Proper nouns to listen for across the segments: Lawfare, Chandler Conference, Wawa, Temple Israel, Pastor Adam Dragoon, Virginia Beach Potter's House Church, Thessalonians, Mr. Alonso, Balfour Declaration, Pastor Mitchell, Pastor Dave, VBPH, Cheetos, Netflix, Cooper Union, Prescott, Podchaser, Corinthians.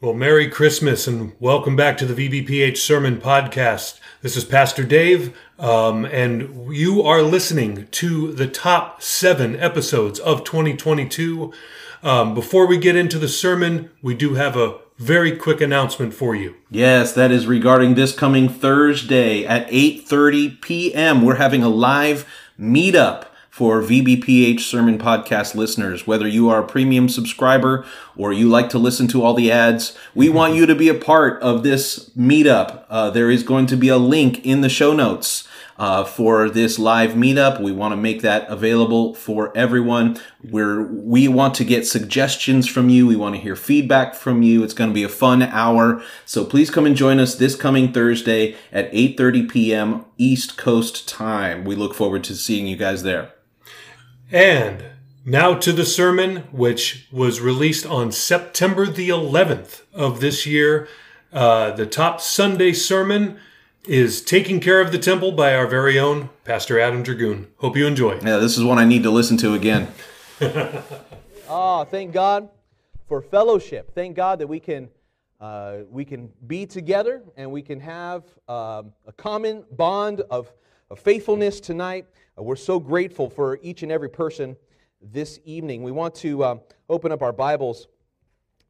Well, Merry Christmas and welcome back to the VBPH Sermon Podcast. This is Pastor Dave, and you are listening to the top 7 episodes of 2022. Before we get into the sermon, we do have a very quick announcement for you. Yes, that is regarding this coming Thursday at 8:30 p.m. We're having a live meetup for VBPH Sermon Podcast listeners. Whether you are a premium subscriber or you like to listen to all the ads, we want you to be a part of this meetup. There is going to be a link in the show notes for this live meetup. We want to make that available for everyone. We want to get suggestions from you. We want to hear feedback from you. It's going to be a fun hour. So please come and join us this coming Thursday at 8:30 p.m. East Coast time. We look forward to seeing you guys there. And now to the sermon, which was released on September the 11th of this year. The top Sunday sermon is Taking Care of the Temple by our very own Pastor Adam Dragoon. Hope you enjoy. Yeah, this is one I need to listen to again. Thank God for fellowship. Thank God that we can be together and we can have a common bond of faithfulness tonight. We're so grateful for each and every person this evening. We want to open up our Bibles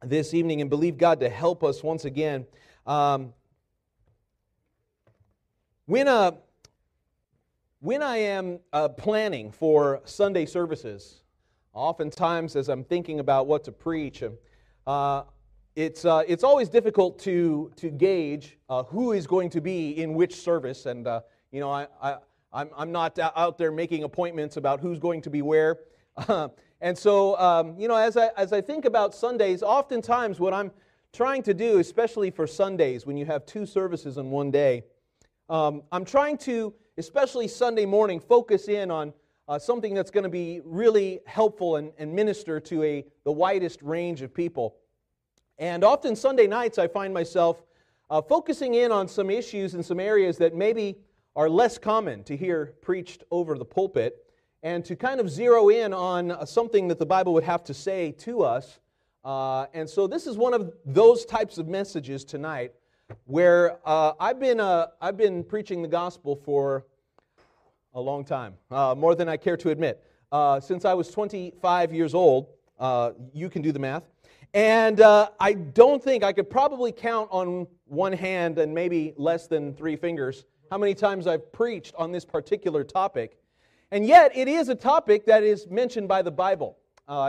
this evening and believe God to help us once again. When I am planning for Sunday services, oftentimes as I'm thinking about what to preach, it's always difficult to gauge who is going to be in which service, and I'm not out there making appointments about who's going to be where. And so, as I think about Sundays, oftentimes what I'm trying to do, especially for Sundays when you have two services in one day, I'm trying to, especially Sunday morning, focus in on something that's going to be really helpful and minister to the widest range of people. And often Sunday nights I find myself focusing in on some issues and some areas that maybe are less common to hear preached over the pulpit, and to kind of zero in on something that the Bible would have to say to us. And so this is one of those types of messages tonight where I've been preaching the gospel for a long time, more than I care to admit. Since I was 25 years old, you can do the math, and I don't think I could probably count on one hand and maybe less than 3 fingers how many times I've preached on this particular topic. And yet it is a topic that is mentioned by the Bible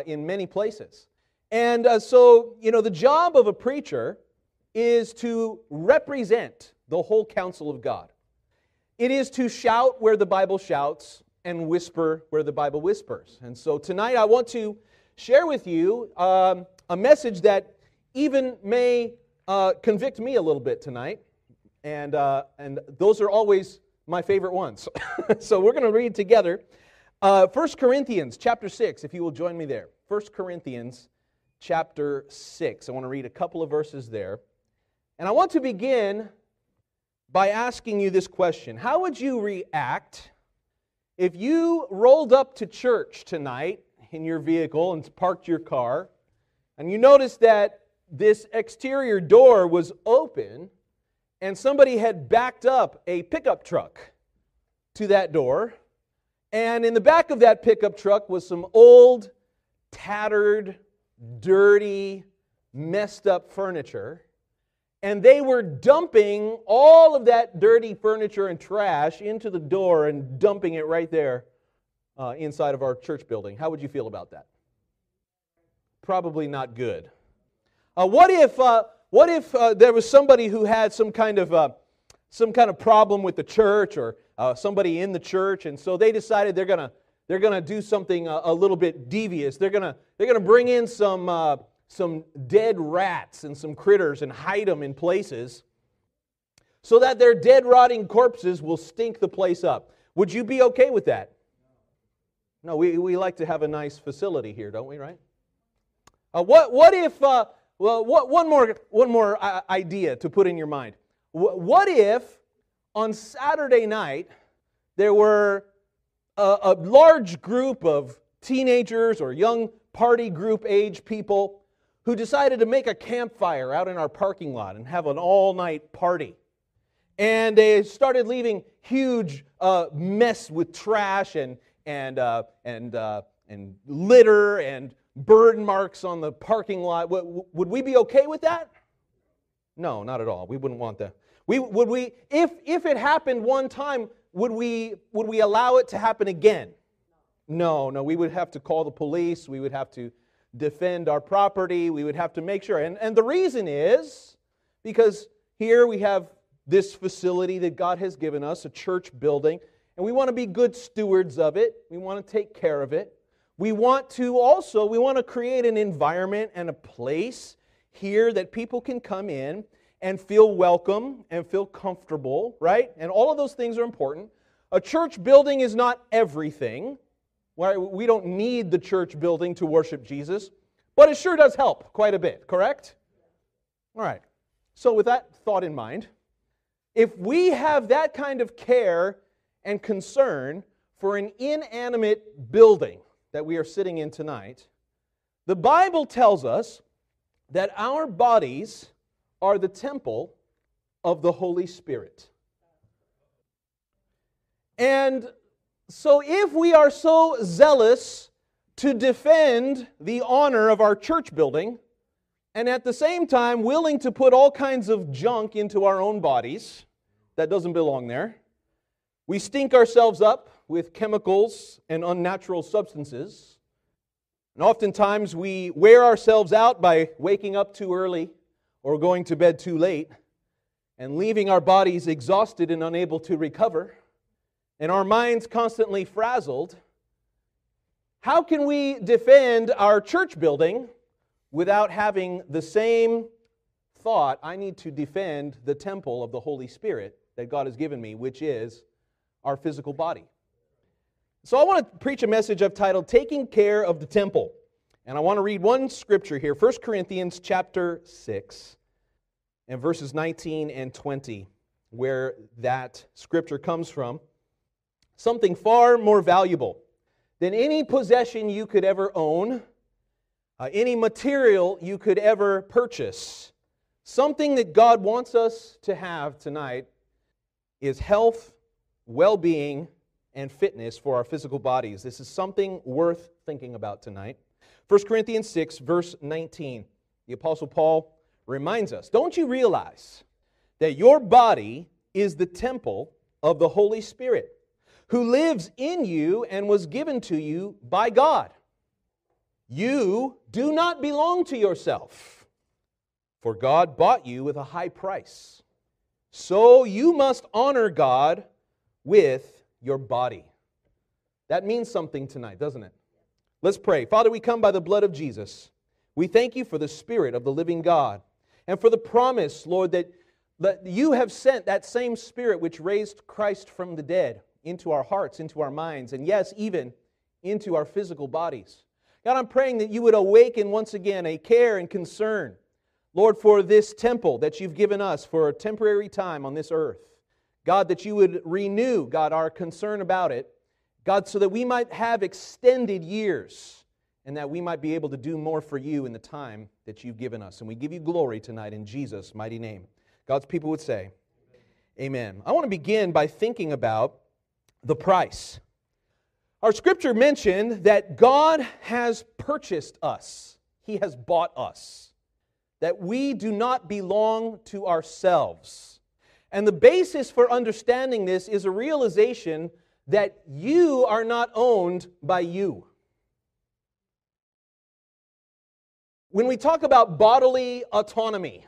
in many places. And so the job of a preacher is to represent the whole counsel of God. It is to shout where the Bible shouts and whisper where the Bible whispers. And so tonight I want to share with you a message that even may convict me a little bit tonight. And those are always my favorite ones. So we're going to read together 1 Corinthians chapter 6, if you will join me there. 1 Corinthians chapter 6. I want to read a couple of verses there. And I want to begin by asking you this question. How would you react if you rolled up to church tonight in your vehicle and parked your car, and you noticed that this exterior door was open, and somebody had backed up a pickup truck to that door, and in the back of that pickup truck was some old, tattered, dirty, messed up furniture, and they were dumping all of that dirty furniture and trash into the door and dumping it right there inside of our church building. How would you feel about that? Probably not good. What if there was somebody who had some kind of problem with the church, or somebody in the church, and so they decided they're gonna do something a little bit devious. They're gonna bring in some dead rats and some critters and hide them in places so that their dead rotting corpses will stink the place up. Would you be okay with that? No, we like to have a nice facility here, don't we? Right? What if? Well, one more idea to put in your mind. What if on Saturday night there were a large group of teenagers or young party group age people who decided to make a campfire out in our parking lot and have an all-night party. And they started leaving huge mess with trash and litter and burn marks on the parking lot. Would we be okay with that? No, not at all. We wouldn't want that. If it happened one time, would we allow it to happen again? No, we would have to call the police. We would have to defend our property. We would have to make sure. And the reason is because here we have this facility that God has given us, a church building, and we want to be good stewards of it. We want to take care of it. We want to create an environment and a place here that people can come in and feel welcome and feel comfortable, right? And all of those things are important. A church building is not everything. We don't need the church building to worship Jesus, but it sure does help quite a bit, correct? All right. So with that thought in mind, if we have that kind of care and concern for an inanimate building that we are sitting in tonight, the Bible tells us that our bodies are the temple of the Holy Spirit. And so if we are so zealous to defend the honor of our church building, and at the same time willing to put all kinds of junk into our own bodies that doesn't belong there, we stink ourselves up with chemicals and unnatural substances. And oftentimes we wear ourselves out by waking up too early or going to bed too late and leaving our bodies exhausted and unable to recover and our minds constantly frazzled. How can we defend our church building without having the same thought, I need to defend the temple of the Holy Spirit that God has given me, which is our physical body? So I want to preach a message I've titled, Taking Care of the Temple. And I want to read one scripture here, 1 Corinthians chapter 6, and verses 19 and 20, where that scripture comes from. Something far more valuable than any possession you could ever own, any material you could ever purchase. Something that God wants us to have tonight is health, well-being, and fitness for our physical bodies. This is something worth thinking about tonight. 1 Corinthians 6, verse 19. The Apostle Paul reminds us, don't you realize that your body is the temple of the Holy Spirit, who lives in you and was given to you by God? You do not belong to yourself, for God bought you with a high price. So you must honor God with your body. That means something tonight, doesn't it? Let's pray. Father, we come by the blood of Jesus. We thank you for the Spirit of the living God and for the promise, Lord, that you have sent that same Spirit which raised Christ from the dead into our hearts, into our minds, and yes, even into our physical bodies. God, I'm praying that you would awaken once again a care and concern, Lord, for this temple that you've given us for a temporary time on this earth. God, that you would renew, God, our concern about it, God, so that we might have extended years and that we might be able to do more for you in the time that you've given us. And we give you glory tonight in Jesus' mighty name. God's people would say, amen. I want to begin by thinking about the price. Our scripture mentioned that God has purchased us. He has bought us. That we do not belong to ourselves. And the basis for understanding this is a realization that you are not owned by you. When we talk about bodily autonomy,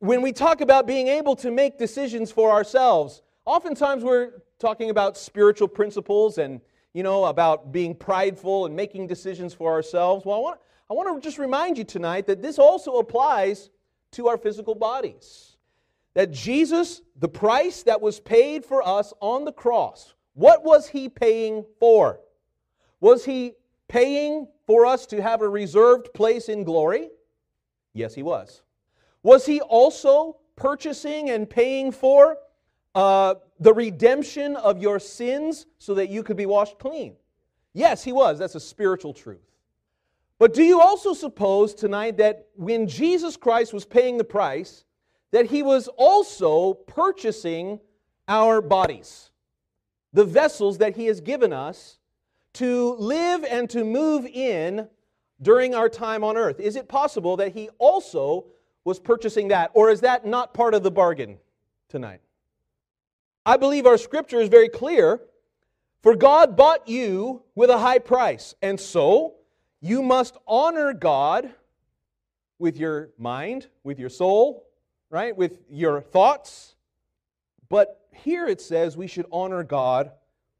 when we talk about being able to make decisions for ourselves, oftentimes we're talking about spiritual principles and, about being prideful and making decisions for ourselves. Well, I want to just remind you tonight that this also applies to our physical bodies. That Jesus, the price that was paid for us on the cross, what was He paying for? Was He paying for us to have a reserved place in glory? Yes, He was. Was He also purchasing and paying for the redemption of your sins so that you could be washed clean? Yes, He was. That's a spiritual truth. But do you also suppose tonight that when Jesus Christ was paying the price, that he was also purchasing our bodies, the vessels that he has given us to live and to move in during our time on earth? Is it possible that he also was purchasing that, or is that not part of the bargain tonight? I believe our scripture is very clear. For God bought you with a high price, and so you must honor God with your mind, with your soul, right, with your thoughts. But here it says we should honor God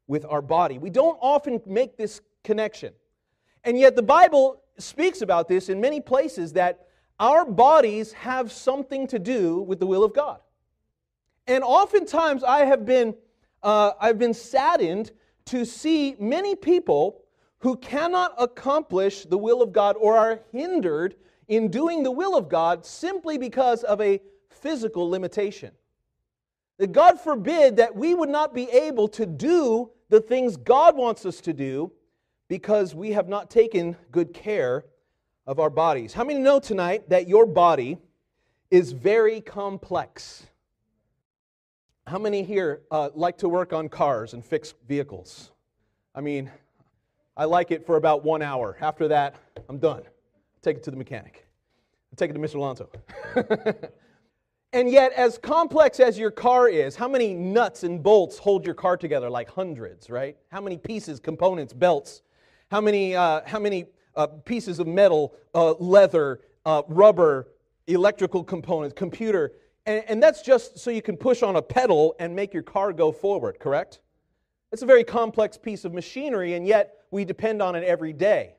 with our body. We don't often make this connection. And yet the Bible speaks about this in many places, that our bodies have something to do with the will of God. And oftentimes I have been saddened to see many people who cannot accomplish the will of God, or are hindered in doing the will of God, simply because of a physical limitation. That God forbid that we would not be able to do the things God wants us to do because we have not taken good care of our bodies. How many know tonight that your body is very complex? How many here like to work on cars and fix vehicles? I mean, I like it for about 1 hour. After that, I'm done. I take it to the mechanic. I take it to Mr. Alonso. And yet, as complex as your car is, how many nuts and bolts hold your car together? Like hundreds, right? How many pieces, components, belts? How many pieces of metal, leather, rubber, electrical components, computer? And that's just so you can push on a pedal and make your car go forward, correct? It's a very complex piece of machinery, and yet we depend on it every day.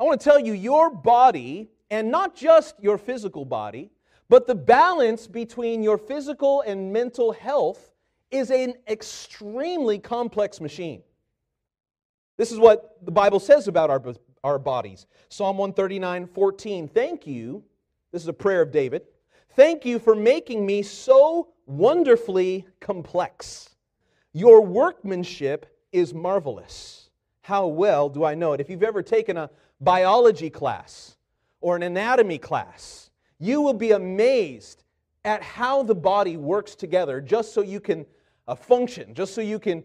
I want to tell you, your body, and not just your physical body, but the balance between your physical and mental health is an extremely complex machine. This is what the Bible says about our bodies. Psalm 139:14. Thank you. This is a prayer of David. Thank you for making me so wonderfully complex. Your workmanship is marvelous. How well do I know it? If you've ever taken a biology class or an anatomy class, you will be amazed at how the body works together just so you can function, just so you can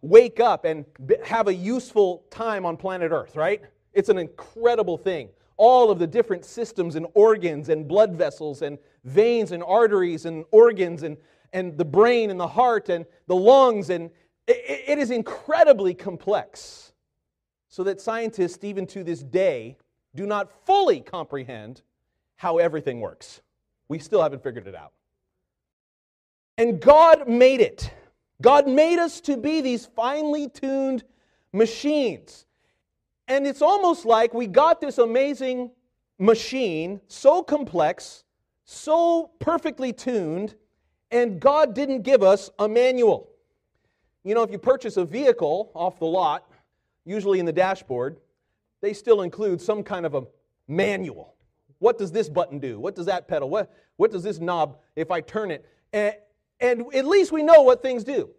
wake up and have a useful time on planet Earth, right? It's an incredible thing. All of the different systems and organs and blood vessels and veins and arteries and organs and the brain and the heart and the lungs, and it is incredibly complex, so that scientists even to this day do not fully comprehend how everything works. We still haven't figured it out. And God made it. God made us to be these finely tuned machines. And it's almost like we got this amazing machine, so complex, so perfectly tuned, and God didn't give us a manual. You know, if you purchase a vehicle off the lot, usually in the dashboard, they still include some kind of a manual. What does this button do? What does that pedal? What does this knob if I turn it? And at least we know what things do.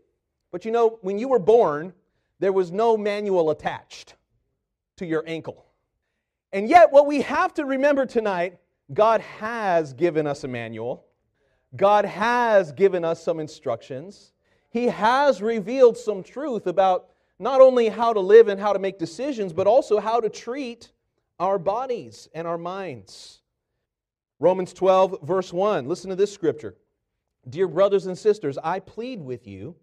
But you know, when you were born, there was no manual attached to your ankle. And yet, what we have to remember tonight, God has given us a manual. God has given us some instructions. He has revealed some truth about not only how to live and how to make decisions, but also how to treat our bodies and our minds. Romans 12, verse 1. Listen to this scripture. Dear brothers and sisters, I plead with you,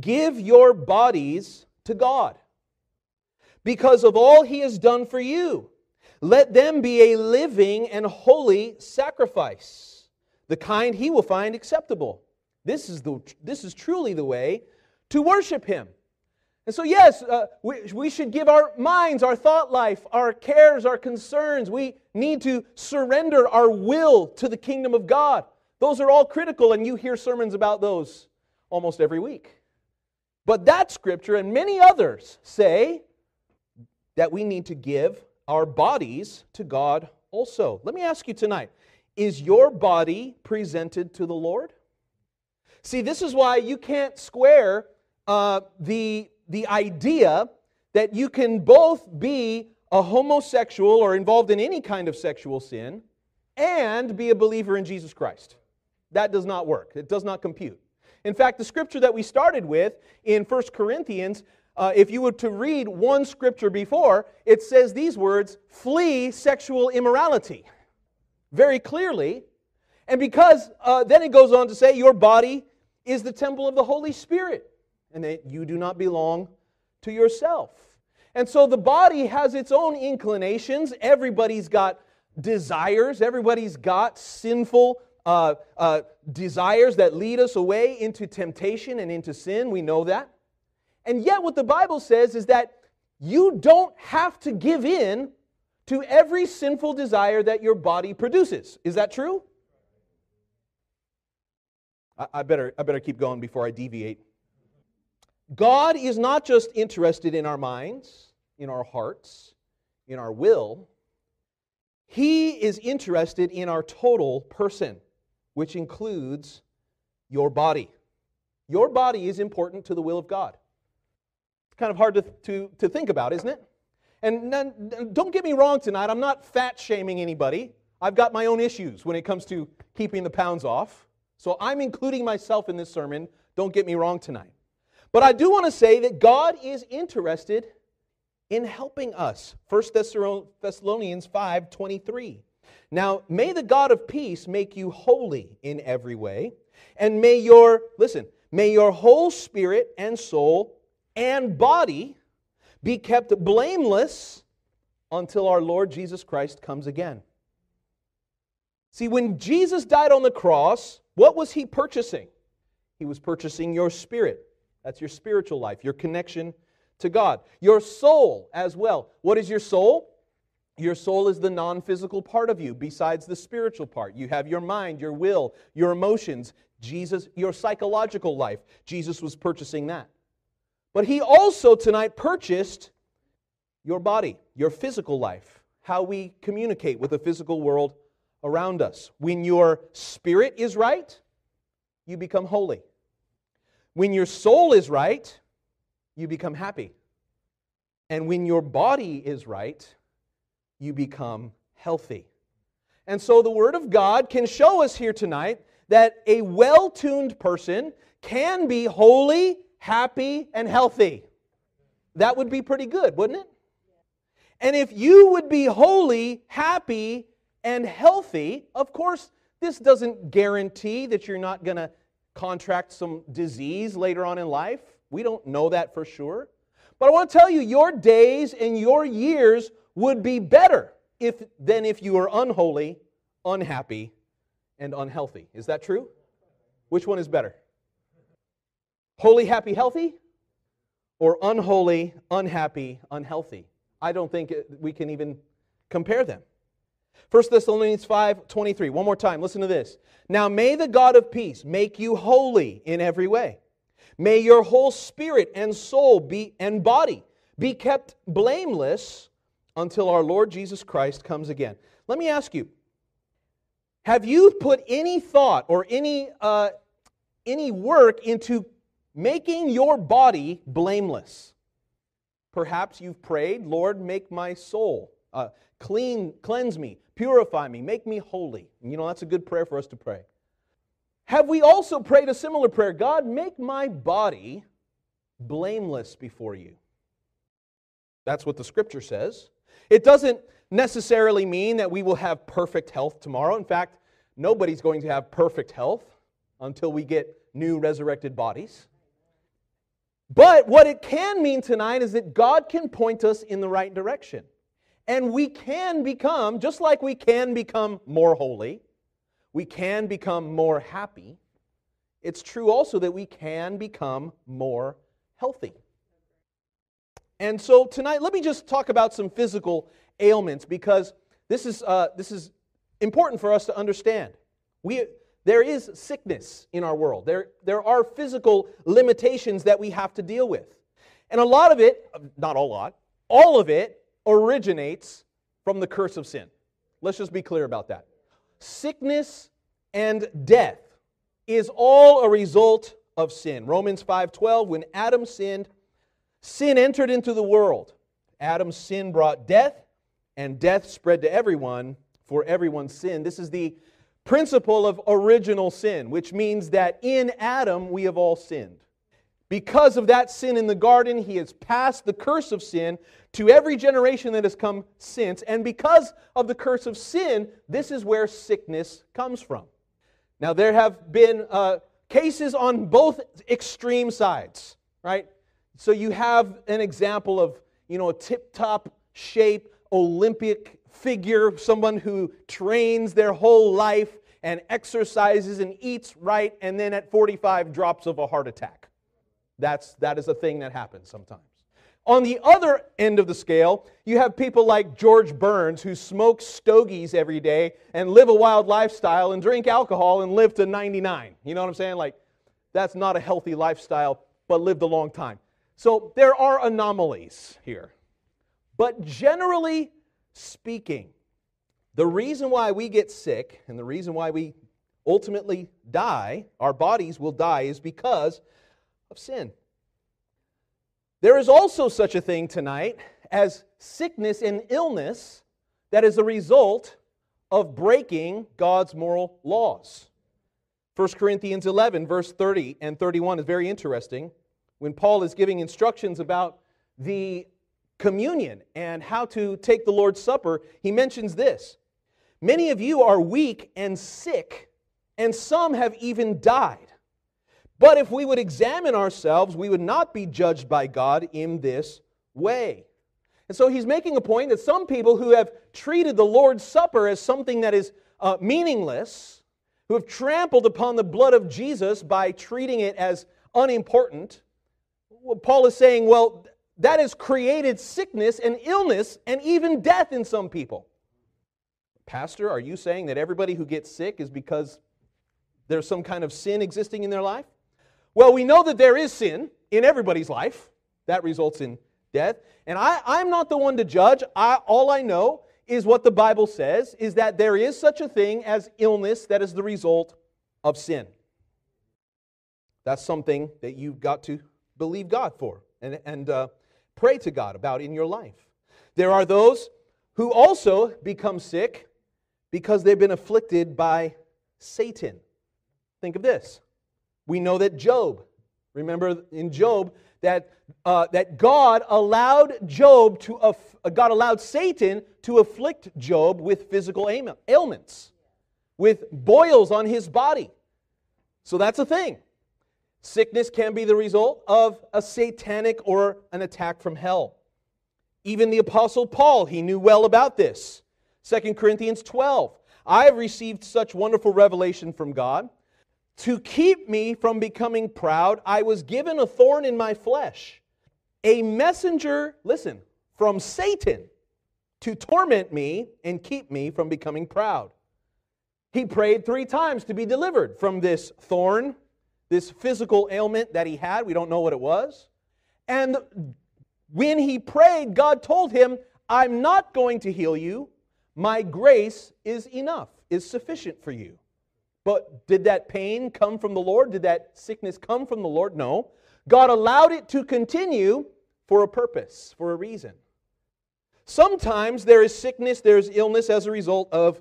give your bodies to God because of all He has done for you. Let them be a living and holy sacrifice, the kind He will find acceptable. This is truly the way to worship Him. And so yes, we should give our minds, our thought life, our cares, our concerns. We need to surrender our will to the kingdom of God. Those are all critical, and you hear sermons about those almost every week. But that scripture and many others say that we need to give our bodies to God also. Let me ask you tonight, is your body presented to the Lord? See, this is why you can't square the idea that you can both be a homosexual or involved in any kind of sexual sin and be a believer in Jesus Christ. That does not work. It does not compute. In fact, the scripture that we started with in 1 Corinthians, if you were to read one scripture before, it says these words, flee sexual immorality, very clearly. And because, then it goes on to say, your body is the temple of the Holy Spirit, and that you do not belong to yourself. And so the body has its own inclinations. Everybody's got desires. Everybody's got sinful desires that lead us away into temptation and into sin. We know that. And yet what the Bible says is that you don't have to give in to every sinful desire that your body produces. Is that true? I better keep going before I deviate. God is not just interested in our minds, in our hearts, in our will. He is interested in our total person, which includes your body. Your body is important to the will of God. It's kind of hard to think about, isn't it? And don't get me wrong tonight, I'm not fat shaming anybody. I've got my own issues when it comes to keeping the pounds off. So I'm including myself in this sermon. Don't get me wrong tonight. But I do want to say that God is interested in helping us. 1 Thessalonians 5:23. Now, may the God of peace make you holy in every way, and may your, listen, may your whole spirit and soul and body be kept blameless until our Lord Jesus Christ comes again. See, when Jesus died on the cross, what was He purchasing? He was purchasing your spirit. That's your spiritual life, your connection to God. Your soul as well. What is your soul? Your soul is the non-physical part of you besides the spiritual part. You have your mind, your will, your emotions, Jesus, your psychological life. Jesus was purchasing that. But He also tonight purchased your body, your physical life, how we communicate with the physical world around us. When your spirit is right, you become holy. When your soul is right, you become happy. And when your body is right, you become healthy. And so the Word of God can show us here tonight that a well-tuned person can be holy, happy, and healthy. That would be pretty good, wouldn't it? And if you would be holy, happy, and healthy, of course, this doesn't guarantee that you're not going to contract some disease later on in life. We don't know that for sure. But I want to tell you, your days and your years would be better than if you were unholy, unhappy, and unhealthy. Is that true? Which one is better? Holy, happy, healthy? Or unholy, unhappy, unhealthy? I don't think we can even compare them. 1 Thessalonians 5:23. One more time. Listen to this. Now may the God of peace make you holy in every way. May your whole spirit and soul and body be kept blameless until our Lord Jesus Christ comes again. Let me ask you, have you put any thought or any work into making your body blameless? Perhaps you've prayed, Lord, make my soul cleanse me, purify me, make me holy. And you know, that's a good prayer for us to pray. Have we also prayed a similar prayer? God, make my body blameless before you. That's what the scripture says. It doesn't necessarily mean that we will have perfect health tomorrow. In fact, nobody's going to have perfect health until we get new resurrected bodies. But what it can mean tonight is that God can point us in the right direction. And we can become, just like we can become more holy, we can become more happy, it's true also that we can become more healthy. And so tonight, let me just talk about some physical ailments, because this is important for us to understand. There is sickness in our world. There are physical limitations that we have to deal with. And a lot of it, not a lot, all of it, originates from the curse of sin. Let's just be clear about that. Sickness and death is all a result of sin. Romans 5:12, when Adam sinned, sin entered into the world, Adam's sin brought death, and death spread to everyone, for everyone's sin. This is the principle of original sin, which means that in Adam we have all sinned. Because of that sin in the garden, he has passed the curse of sin to every generation that has come since. And because of the curse of sin, this is where sickness comes from. Now, there have been cases on both extreme sides, right? So you have an example of, a tip-top shape, Olympic figure, someone who trains their whole life and exercises and eats right, and then at 45 drops of a heart attack. That is a thing that happens sometimes. On the other end of the scale, you have people like George Burns, who smoke stogies every day and live a wild lifestyle and drink alcohol and live to 99. You know what I'm saying? Like, that's not a healthy lifestyle, but lived a long time. So there are anomalies here. But generally speaking, the reason why we get sick and the reason why we ultimately die, our bodies will die, is because of sin. There is also such a thing tonight as sickness and illness that is a result of breaking God's moral laws. 1 Corinthians 11, verse 30 and 31 is very interesting when Paul is giving instructions about the communion and how to take the Lord's Supper. He mentions this: many of you are weak and sick, and some have even died. But if we would examine ourselves, we would not be judged by God in this way. And so he's making a point that some people who have treated the Lord's Supper as something that is meaningless, who have trampled upon the blood of Jesus by treating it as unimportant, Paul is saying, well, that has created sickness and illness and even death in some people. Pastor, are you saying that everybody who gets sick is because there's some kind of sin existing in their life? Well, we know that there is sin in everybody's life. That results in death. And I'm not the one to judge. All I know is what the Bible says, is that there is such a thing as illness that is the result of sin. That's something that you've got to believe God for and pray to God about in your life. There are those who also become sick because they've been afflicted by Satan. Think of this. We know that Job, remember in Job, that God allowed Satan to afflict Job with physical ailments, with boils on his body. So that's a thing. Sickness can be the result of a satanic or an attack from hell. Even the Apostle Paul, he knew well about this. 2 Corinthians 12, I have received such wonderful revelation from God. To keep me from becoming proud, I was given a thorn in my flesh, a messenger, listen, from Satan to torment me and keep me from becoming proud. He prayed 3 times to be delivered from this thorn, this physical ailment that he had. We don't know what it was. And when he prayed, God told him, I'm not going to heal you. My grace is enough, is sufficient for you. But did that pain come from the Lord? Did that sickness come from the Lord? No. God allowed it to continue for a purpose, for a reason. Sometimes there is sickness, there is illness as a result of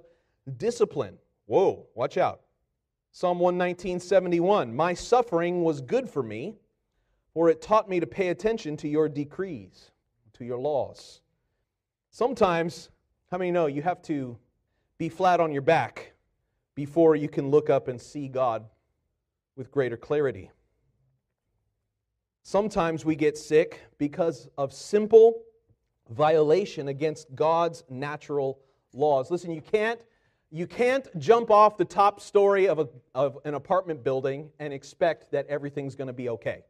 discipline. Whoa, watch out. Psalm 119:71. My suffering was good for me, for it taught me to pay attention to your decrees, to your laws. Sometimes, how many know you have to be flat on your back before you can look up and see God with greater clarity? Sometimes we get sick because of simple violation against God's natural laws. Listen, you can't jump off the top story of an apartment building and expect that everything's going to be okay.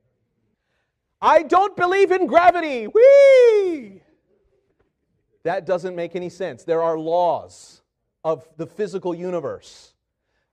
I don't believe in gravity. Whee! That doesn't make any sense. There are laws of the physical universe.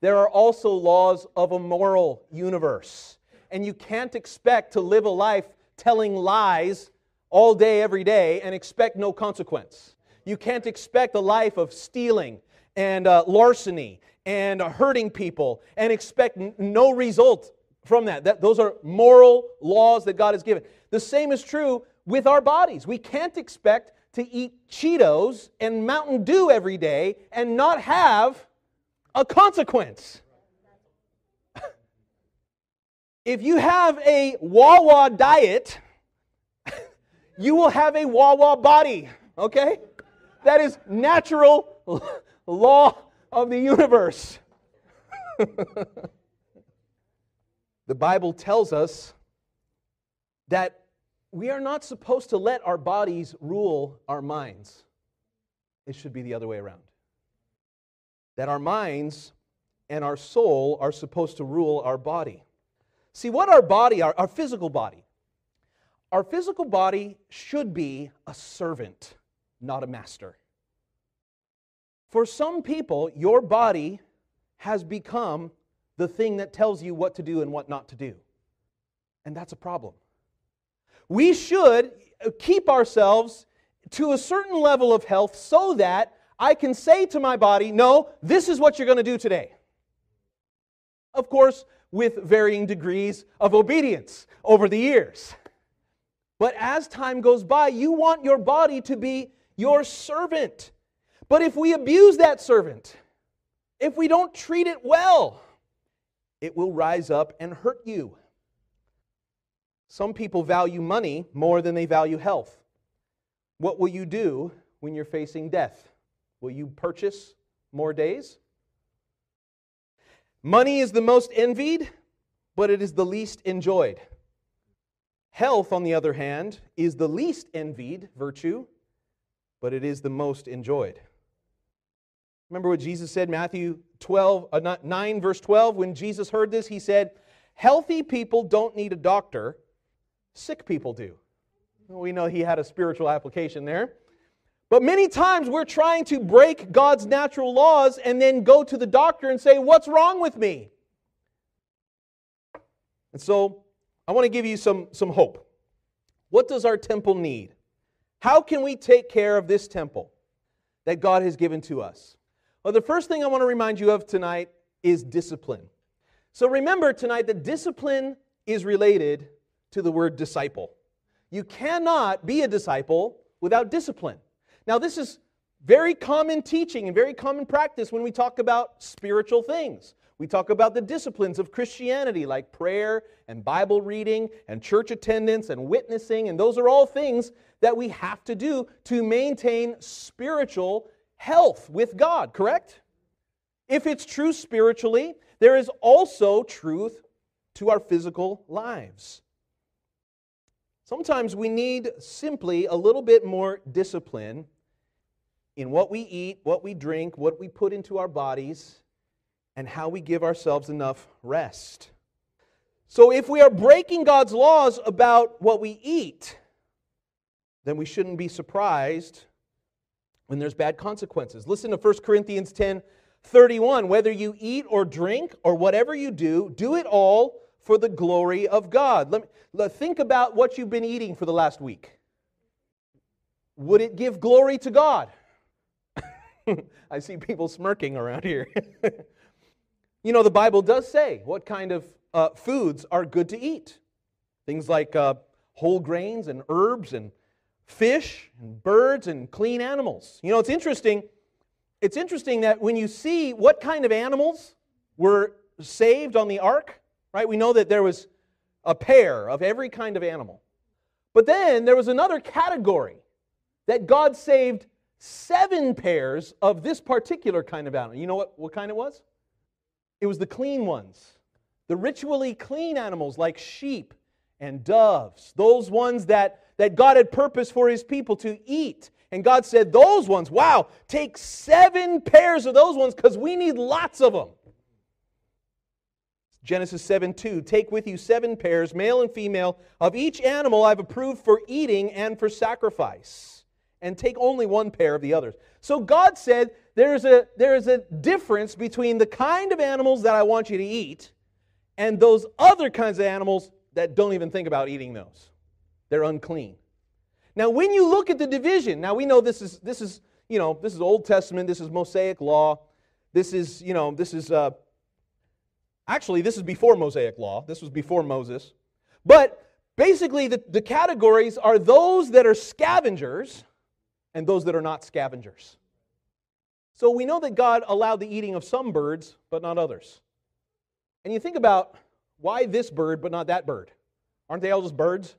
There are also laws of a moral universe. And you can't expect to live a life telling lies all day, every day, and expect no consequence. You can't expect a life of stealing and larceny and hurting people and expect no result from that. Those are moral laws that God has given. The same is true with our bodies. We can't expect to eat Cheetos and Mountain Dew every day and not have a consequence. If you have a Wawa diet, you will have a Wawa body, okay? That is natural law of the universe. The Bible tells us that we are not supposed to let our bodies rule our minds. It should be the other way around. That our minds and our soul are supposed to rule our body. See, what our body, our physical body, our physical body should be a servant, not a master. For some people, your body has become the thing that tells you what to do and what not to do. And that's a problem. We should keep ourselves to a certain level of health so that I can say to my body, no, this is what you're going to do today. Of course, with varying degrees of obedience over the years. But as time goes by, you want your body to be your servant. But if we abuse that servant, if we don't treat it well, it will rise up and hurt you. Some people value money more than they value health. What will you do when you're facing death? Will you purchase more days? Money is the most envied, but it is the least enjoyed. Health, on the other hand, is the least envied virtue, but it is the most enjoyed. Remember what Jesus said, Matthew 9, verse 12, when Jesus heard this, he said, healthy people don't need a doctor. Sick people do. We know he had a spiritual application there. But many times we're trying to break God's natural laws and then go to the doctor and say, what's wrong with me? And so I want to give you some hope. What does our temple need? How can we take care of this temple that God has given to us? Well, the first thing I want to remind you of tonight is discipline. So remember tonight that discipline is related to the word disciple. You cannot be a disciple without discipline. Now, this is very common teaching and very common practice when we talk about spiritual things. We talk about the disciplines of Christianity, like prayer and Bible reading and church attendance and witnessing, and those are all things that we have to do to maintain spiritual health with God, correct? If it's true spiritually, there is also truth to our physical lives. Sometimes we need simply a little bit more discipline in what we eat, what we drink, what we put into our bodies, and how we give ourselves enough rest. So if we are breaking God's laws about what we eat, then we shouldn't be surprised when there's bad consequences. Listen to 1 Corinthians 10:31. Whether you eat or drink or whatever you do, do it all for the glory of God. Think about what you've been eating for the last week. Would it give glory to God? I see people smirking around here. You know, the Bible does say what kind of foods are good to eat. Things like whole grains and herbs and fish and birds and clean animals. You know, it's interesting. It's interesting that when you see what kind of animals were saved on the ark, right? We know that there was a pair of every kind of animal. But then there was another category that God saved 7 pairs of this particular kind of animal. You know what kind it was? It was the clean ones, the ritually clean animals like sheep and doves, those ones that God had purposed for His people to eat. And God said, those ones, wow, take 7 pairs of those ones because we need lots of them. Genesis 7:2, take with you 7 pairs, male and female, of each animal I've approved for eating and for sacrifice, and take only 1 pair of the others. So God said, There is a difference between the kind of animals that I want you to eat and those other kinds of animals that don't even think about eating those. They're unclean. Now, when you look at the division, now we know this is Old Testament, this is Mosaic law, this is before Mosaic law. This was before Moses. But Basically, the categories are those that are scavengers and those that are not scavengers. So we know that God allowed the eating of some birds, but not others. And you think about, why this bird, but not that bird? Aren't they all just birds?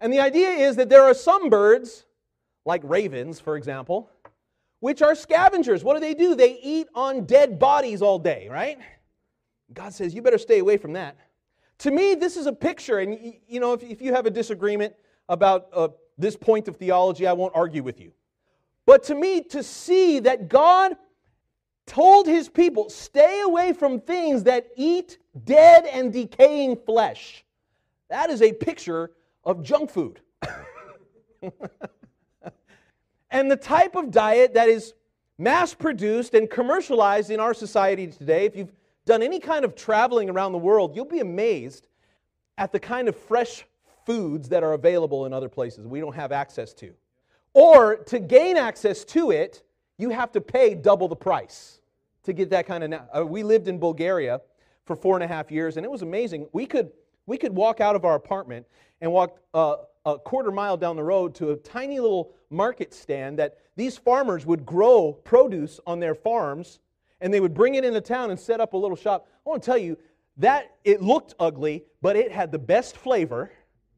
And the idea is that there are some birds, like ravens, for example, which are scavengers. What do? They eat on dead bodies all day, right? God says, you better stay away from that. To me, this is a picture, and you know, if you have a disagreement about this point of theology, I won't argue with you. But to me, to see that God told His people, stay away from things that eat dead and decaying flesh. That is a picture of junk food. And the type of diet that is mass-produced and commercialized in our society today, if you've done any kind of traveling around the world, you'll be amazed at the kind of fresh foods that are available in other places we don't have access to. Or to gain access to it, you have to pay double the price to get that kind of... We lived in Bulgaria for 4.5 years, and it was amazing. We could walk out of our apartment and walk a 1/4 mile down the road to a tiny little market stand that these farmers would grow produce on their farms, and they would bring it into town and set up a little shop. I want to tell you, that it looked ugly, but it had the best flavor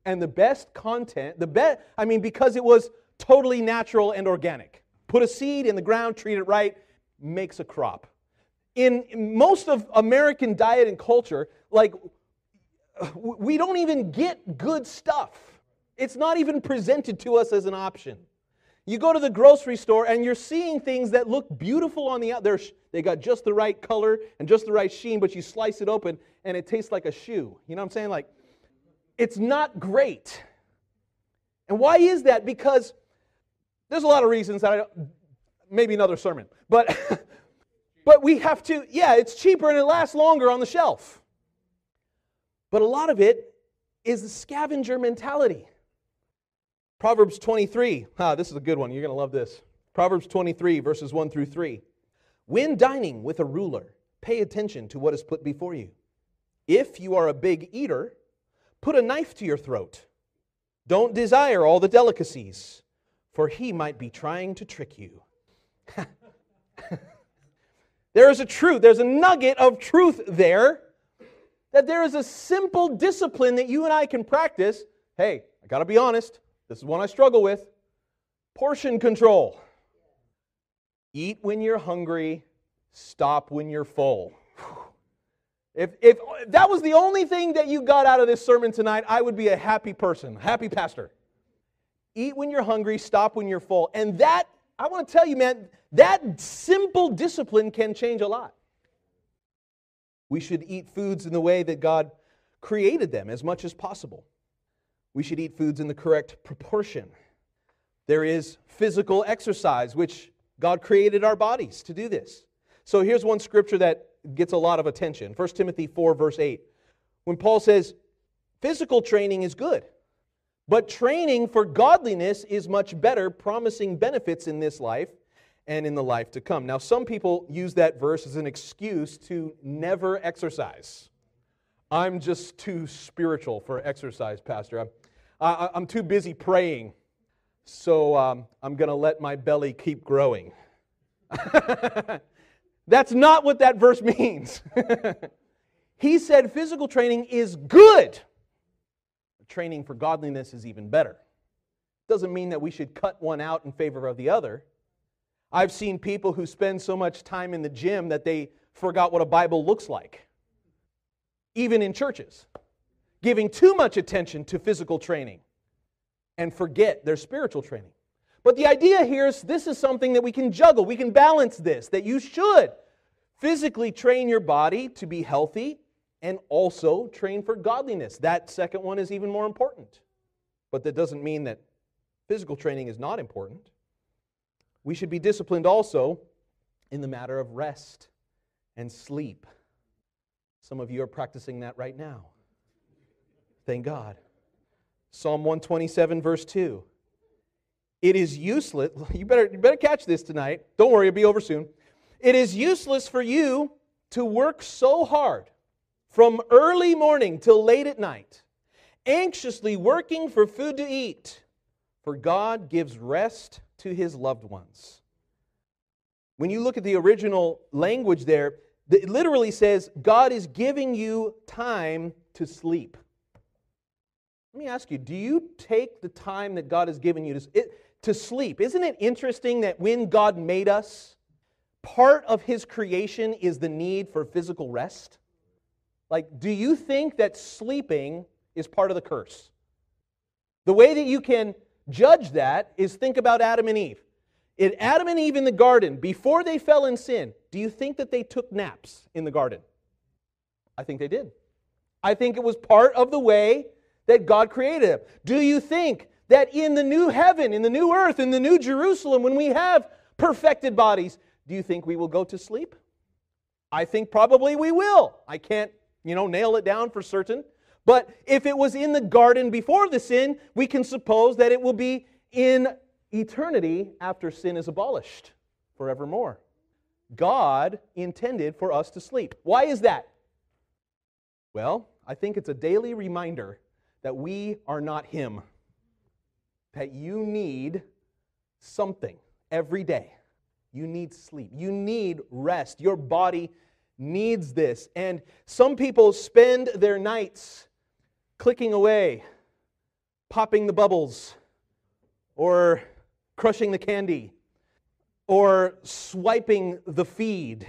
and the best content. Because it was totally natural and organic. Put a seed in the ground, treat it right, makes a crop. In most of American diet and culture, like, we don't even get good stuff. It's not even presented to us as an option. You go to the grocery store and you're seeing things that look beautiful on the outside. They got just the right color and just the right sheen, but you slice it open and it tastes like a shoe. You know what I'm saying? Like, it's not great. And why is that? Because there's a lot of reasons that maybe another sermon. But we have to, it's cheaper and it lasts longer on the shelf. But a lot of it is the scavenger mentality. Proverbs 23. This is a good one. You're going to love this. Proverbs 23, verses 1 through 3. When dining with a ruler, pay attention to what is put before you. If you are a big eater, put a knife to your throat. Don't desire all the delicacies, for he might be trying to trick you. There is a truth. There's a nugget of truth there, that there is a simple discipline that you and I can practice. Hey, I got to be honest. This is one I struggle with. Portion control. Eat when you're hungry. Stop when you're full. If that was the only thing that you got out of this sermon tonight, I would be a happy person, happy pastor. Eat when you're hungry, stop when you're full. And that, I want to tell you, man, that simple discipline can change a lot. We should eat foods in the way that God created them as much as possible. We should eat foods in the correct proportion. There is physical exercise, which God created our bodies to do this. So here's one scripture that gets a lot of attention. 1 Timothy 4, verse 8. When Paul says, physical training is good, but training for godliness is much better, promising benefits in this life and in the life to come. Now, some people use that verse as an excuse to never exercise. I'm just too spiritual for exercise, Pastor. I'm too busy praying, so I'm going to let my belly keep growing. That's not what that verse means. He said physical training is good. Training for godliness is even better. Doesn't mean that we should cut one out in favor of the other. I've seen people who spend so much time in the gym that they forgot what a Bible looks like, even in churches, giving too much attention to physical training and forget their spiritual training. But the idea here is this is something that we can juggle, we can balance this, that you should physically train your body to be healthy and also train for godliness. That second one is even more important. But that doesn't mean that physical training is not important. We should be disciplined also in the matter of rest and sleep. Some of you are practicing that right now. Thank God. Psalm 127, verse 2. It is useless. You better catch this tonight. Don't worry, it'll be over soon. It is useless for you to work so hard from early morning till late at night anxiously working for food to eat, for God gives rest to His loved ones. When you look at the original language there, it literally says, God is giving you time to sleep. Let me ask you, do you take the time that God has given you to sleep? Isn't it interesting that when God made us, part of His creation is the need for physical rest? Like, do you think that sleeping is part of the curse? The way that you can judge that is think about Adam and Eve. In Adam and Eve in the garden, before they fell in sin, do you think that they took naps in the garden? I think they did. I think it was part of the way that God created them. Do you think that in the new heaven, in the new earth, in the new Jerusalem, when we have perfected bodies, do you think we will go to sleep? I think probably we will. I can't, nail it down for certain. But if it was in the garden before the sin, we can suppose that it will be in eternity after sin is abolished forevermore. God intended for us to sleep. Why is that? Well, I think it's a daily reminder that we are not Him. That you need something every day. You need sleep. You need rest. Your body needs this. And some people spend their nights clicking away, popping the bubbles, or crushing the candy, or swiping the feed,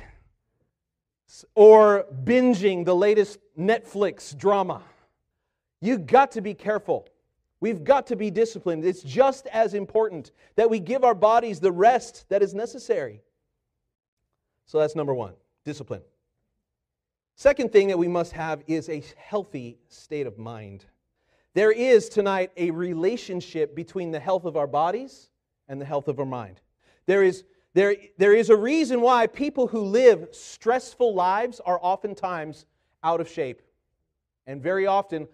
or binging the latest Netflix drama. You've got to be careful. We've got to be disciplined. It's just as important that we give our bodies the rest that is necessary. So that's number one, discipline. Second thing that we must have is a healthy state of mind. There is tonight a relationship between the health of our bodies and the health of our mind. There is a reason why people who live stressful lives are oftentimes out of shape. And very often,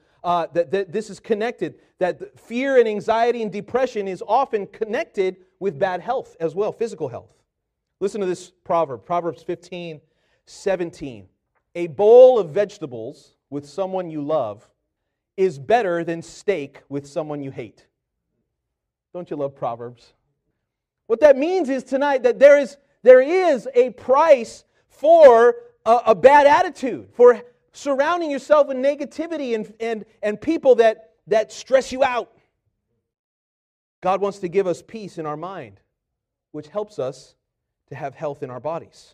this is connected, that fear and anxiety and depression is often connected with bad health as well, physical health. Listen to this proverb, Proverbs 15:17. A bowl of vegetables with someone you love is better than steak with someone you hate. Don't you love Proverbs? What that means is tonight that there is a price for a bad attitude, for surrounding yourself with negativity and people that stress you out. God wants to give us peace in our mind, which helps us to have health in our bodies.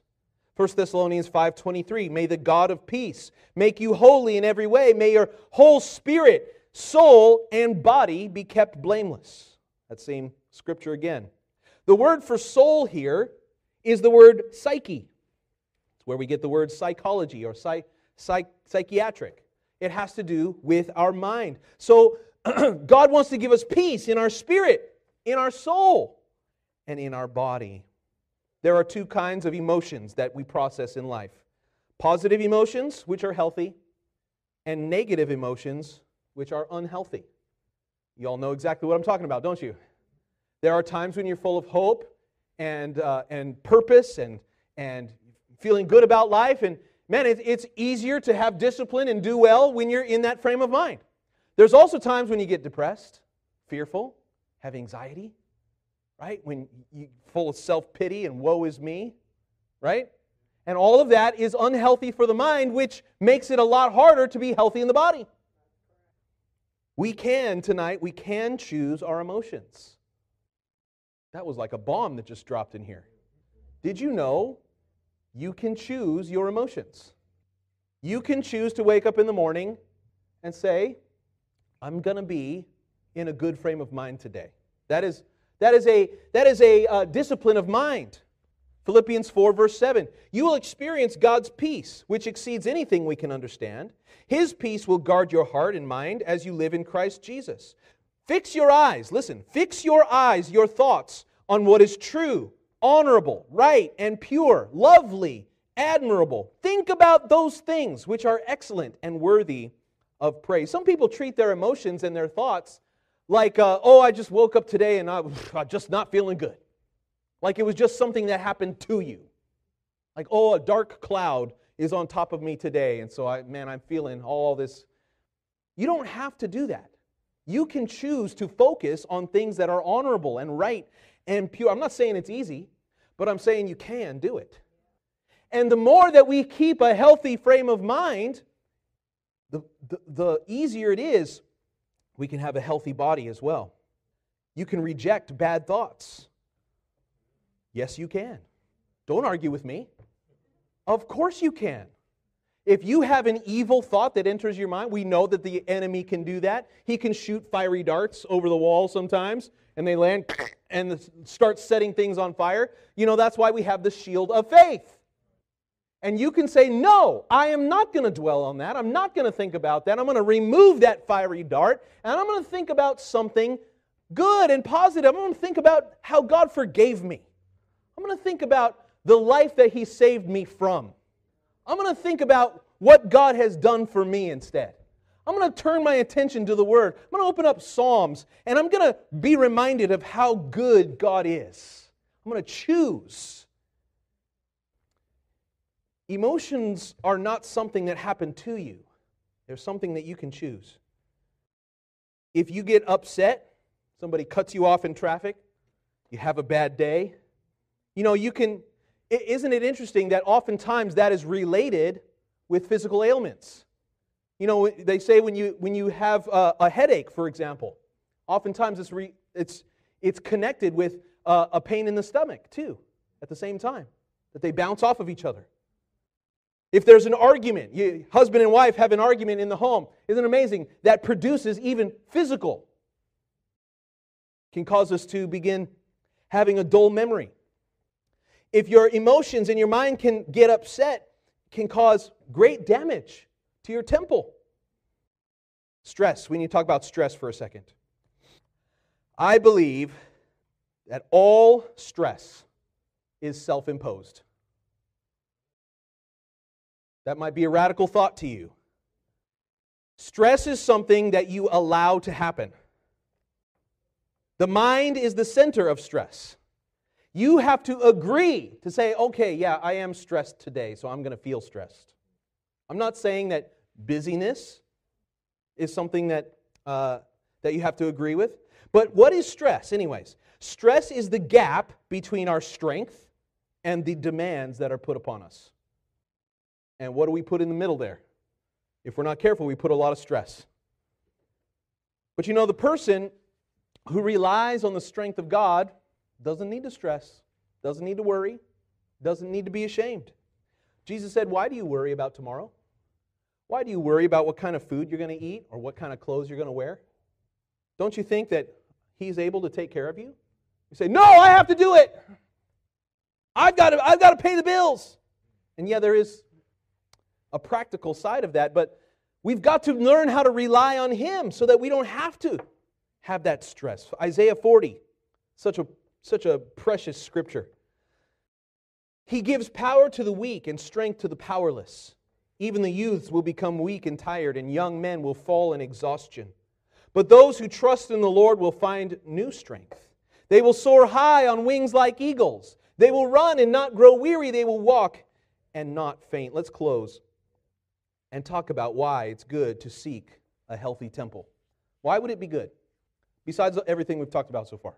1 Thessalonians 5:23, may the God of peace make you holy in every way. May your whole spirit, soul, and body be kept blameless. That same scripture again. The word for soul here is the word psyche. It's where we get the word psychology or psychiatric. It has to do with our mind. So God wants to give us peace in our spirit, in our soul, and in our body. There are two kinds of emotions that we process in life. Positive emotions, which are healthy, and negative emotions, which are unhealthy. You all know exactly what I'm talking about, don't you? There are times when you're full of hope and purpose and feeling good about life. And man, it's easier to have discipline and do well when you're in that frame of mind. There's also times when you get depressed, fearful, have anxiety. Right? When you're full of self-pity and woe is me, right? And all of that is unhealthy for the mind, which makes it a lot harder to be healthy in the body. We can choose our emotions. That was like a bomb that just dropped in here. Did you know you can choose your emotions? You can choose to wake up in the morning and say, I'm going to be in a good frame of mind today. That is a discipline of mind. Philippians 4:7. You will experience God's peace, which exceeds anything we can understand. His peace will guard your heart and mind as you live in Christ Jesus. Fix your eyes, your thoughts on what is true, honorable, right, and pure, lovely, admirable. Think about those things which are excellent and worthy of praise. Some people treat their emotions and their thoughts like, I just woke up today and I'm just not feeling good. Like it was just something that happened to you. Like, a dark cloud is on top of me today, and so I'm feeling all this You don't have to do that. You can choose to focus on things that are honorable and right and pure. I'm not saying it's easy, but I'm saying you can do it. And the more that we keep a healthy frame of mind, the easier it is. We can have a healthy body as well. You can reject bad thoughts. Yes, you can. Don't argue with me. Of course you can. If you have an evil thought that enters your mind, we know that the enemy can do that. He can shoot fiery darts over the wall sometimes, and they land and start setting things on fire. You know, that's why we have the shield of faith. And you can say, no, I am not going to dwell on that. I'm not going to think about that. I'm going to remove that fiery dart, and I'm going to think about something good and positive. I'm going to think about how God forgave me. I'm going to think about the life that He saved me from. I'm going to think about what God has done for me instead. I'm going to turn my attention to the Word. I'm going to open up Psalms, and I'm going to be reminded of how good God is. I'm going to choose. Emotions are not something that happen to you. They're something that you can choose. If you get upset, somebody cuts you off in traffic, you have a bad day, you know, you can... Isn't it interesting that oftentimes that is related with physical ailments? You know, they say when you have a headache, for example, oftentimes it's connected with a pain in the stomach too, at the same time, that they bounce off of each other. If there's an argument, husband and wife have an argument in the home, isn't it amazing? That produces even physical, can cause us to begin having a dull memory. If your emotions and your mind can get upset, can cause great damage to your temple. Stress. We need to talk about stress for a second. I believe that all stress is self-imposed. That might be a radical thought to you. Stress is something that you allow to happen. The mind is the center of stress. You have to agree to say, okay, yeah, I am stressed today, so I'm going to feel stressed. I'm not saying that busyness is something that you have to agree with. But what is stress anyways? Stress is the gap between our strength and the demands that are put upon us. And what do we put in the middle there? If we're not careful, we put a lot of stress. But you know, the person who relies on the strength of God doesn't need to stress, doesn't need to worry, doesn't need to be ashamed. Jesus said, why do you worry about tomorrow? Why do you worry about what kind of food you're going to eat or what kind of clothes you're going to wear? Don't you think that He's able to take care of you? You say, no, I have to do it. I've got to pay the bills. And yeah, there is a practical side of that, but we've got to learn how to rely on Him so that we don't have to have that stress. Isaiah 40, such a precious scripture. He gives power to the weak and strength to the powerless. Even the youths will become weak and tired, and young men will fall in exhaustion. But those who trust in the Lord will find new strength. They will soar high on wings like eagles. They will run and not grow weary. They will walk and not faint. Let's close and talk about why it's good to seek a healthy temple. Why would it be good? Besides everything we've talked about so far.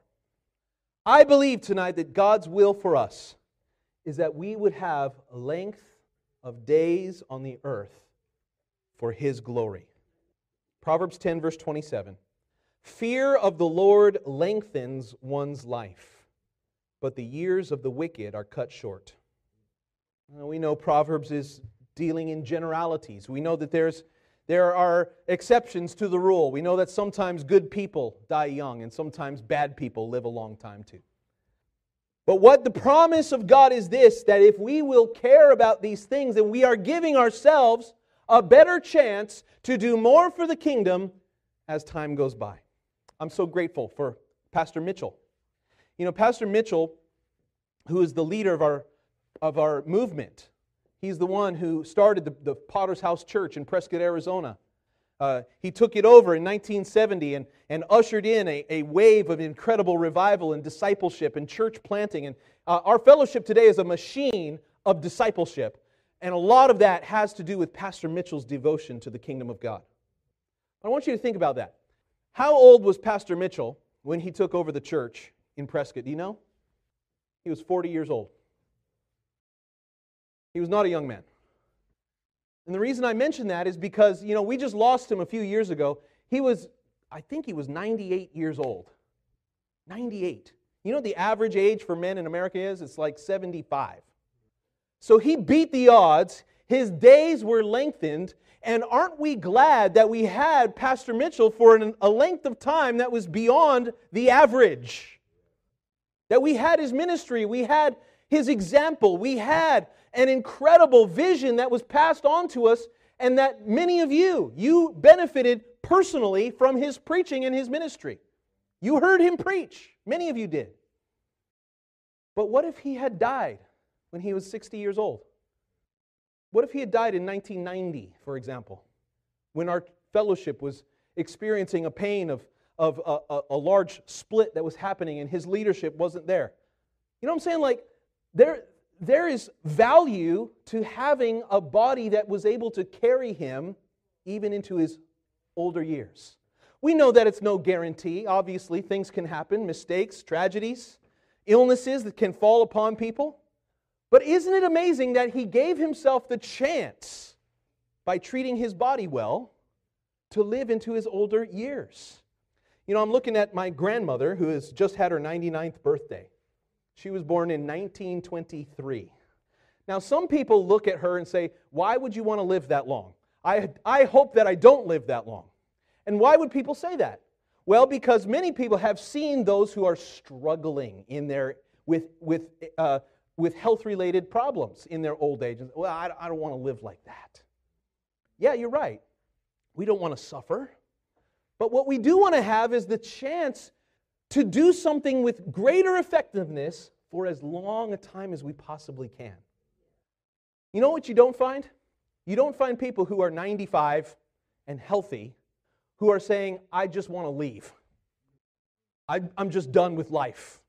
I believe tonight that God's will for us is that we would have a length of days on the earth for His glory. Proverbs 10, verse 27. Fear of the Lord lengthens one's life, but the years of the wicked are cut short. Now, we know Proverbs is dealing in generalities. We know that there are exceptions to the rule. We know that sometimes good people die young and sometimes bad people live a long time too. But what the promise of God is this, that if we will care about these things, then we are giving ourselves a better chance to do more for the kingdom as time goes by. I'm so grateful for Pastor Mitchell. You know, Pastor Mitchell, who is the leader of our movement, he's the one who started the Potter's House Church in Prescott, Arizona. He took it over in 1970 and ushered in a wave of incredible revival and discipleship and church planting. And our fellowship today is a machine of discipleship. And a lot of that has to do with Pastor Mitchell's devotion to the kingdom of God. I want you to think about that. How old was Pastor Mitchell when he took over the church in Prescott? Do you know? He was 40 years old. He was not a young man. And the reason I mention that is because, you know, we just lost him a few years ago. He was, I think he was 98 years old. 98. You know what the average age for men in America is? It's like 75. So he beat the odds. His days were lengthened. And aren't we glad that we had Pastor Mitchell for a length of time that was beyond the average? That we had his ministry, we had his example, we had an incredible vision that was passed on to us, and that many of you benefited personally from his preaching and his ministry. You heard him preach. Many of you did. But what if he had died when he was 60 years old? What if he had died in 1990, for example, when our fellowship was experiencing a pain of a large split that was happening and his leadership wasn't there? You know what I'm saying? Like, there is value to having a body that was able to carry him even into his older years. We know that it's no guarantee. Obviously, things can happen, mistakes, tragedies, illnesses that can fall upon people. But isn't it amazing that he gave himself the chance, by treating his body well, to live into his older years? You know, I'm looking at my grandmother, who has just had her 99th birthday. She was born in 1923. Now, some people look at her and say, why would you want to live that long? I hope that I don't live that long. And why would people say that? Well, because many people have seen those who are struggling in their with health-related problems in their old age. Well, I don't want to live like that. Yeah, you're right. We don't want to suffer. But what we do want to have is the chance to do something with greater effectiveness for as long a time as we possibly can. You know what you don't find? You don't find people who are 95 and healthy who are saying, I just want to leave. I'm just done with life.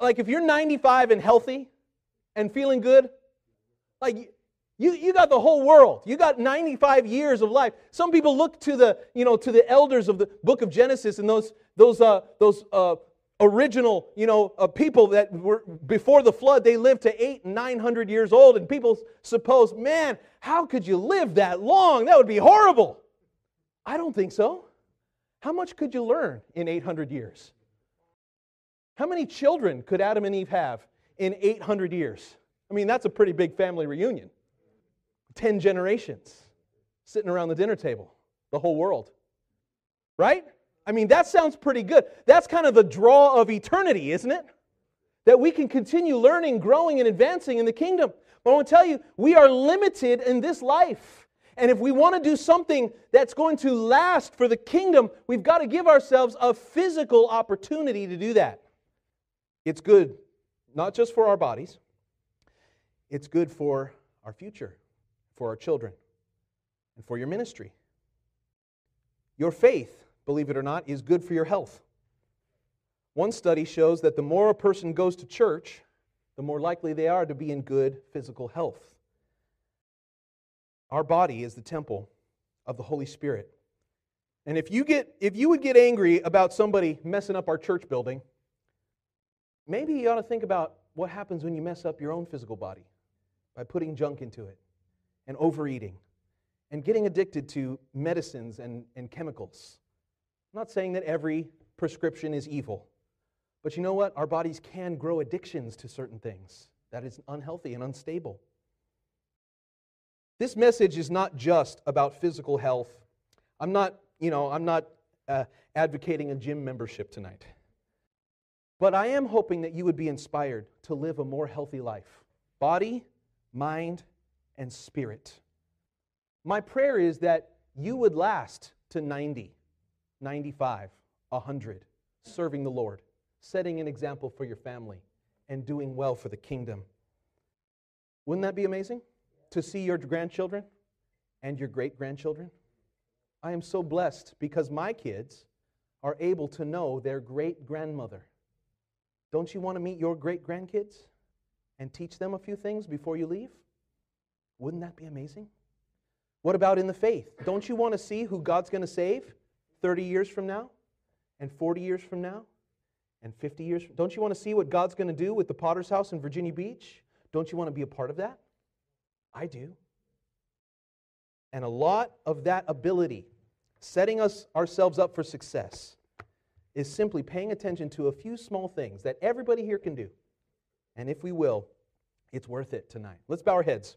Like, if you're 95 and healthy, and feeling good, like you got the whole world. You got 95 years of life. Some people look to the elders of the book of Genesis and those original people that were before the flood. They lived to 800 and 900 years old, and people suppose, man, how could you live that long? That would be horrible. I don't think so. How much could you learn in 800 years? How many children could Adam and Eve have in 800 years? I mean, that's a pretty big family reunion. 10 generations sitting around the dinner table, the whole world. Right? I mean, that sounds pretty good. That's kind of the draw of eternity, isn't it? That we can continue learning, growing, and advancing in the kingdom. But I want to tell you, we are limited in this life. And if we want to do something that's going to last for the kingdom, we've got to give ourselves a physical opportunity to do that. It's good. Not just for our bodies, it's good for our future, for our children, and for your ministry. Your faith, believe it or not, is good for your health. One study shows that the more a person goes to church, the more likely they are to be in good physical health. Our body is the temple of the Holy Spirit. And if you would get angry about somebody messing up our church building, maybe you ought to think about what happens when you mess up your own physical body by putting junk into it and overeating and getting addicted to medicines and chemicals. I'm not saying that every prescription is evil, but you know what? Our bodies can grow addictions to certain things that is unhealthy and unstable. This message is not just about physical health. I'm not advocating a gym membership tonight. But I am hoping that you would be inspired to live a more healthy life. Body, mind, and spirit. My prayer is that you would last to 90, 95, 100, serving the Lord, setting an example for your family, and doing well for the kingdom. Wouldn't that be amazing? To see your grandchildren and your great-grandchildren? I am so blessed because my kids are able to know their great-grandmother. Don't you want to meet your great-grandkids and teach them a few things before you leave? Wouldn't that be amazing? What about in the faith? Don't you want to see who God's going to save 30 years from now and 40 years from now and 50 years from now? Don't you want to see what God's going to do with the Potter's House in Virginia Beach? Don't you want to be a part of that? I do. And a lot of that ability, setting us ourselves up for success, is simply paying attention to a few small things that everybody here can do. And if we will, it's worth it tonight. Let's bow our heads.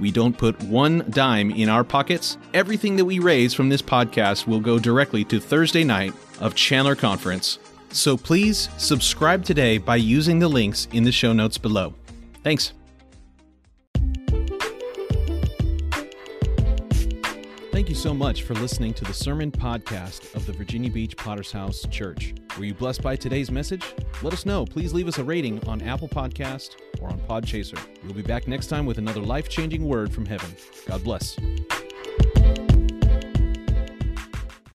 We don't put one dime in our pockets. Everything that we raise from this podcast will go directly to Thursday night of Chandler Conference. So please subscribe today by using the links in the show notes below. Thanks. Thank you so much for listening to the sermon podcast of the Virginia Beach Potter's House Church. Were you blessed by today's message? Let us know. Please leave us a rating on Apple Podcast or on Podchaser. We'll be back next time with another life-changing word from heaven. God bless.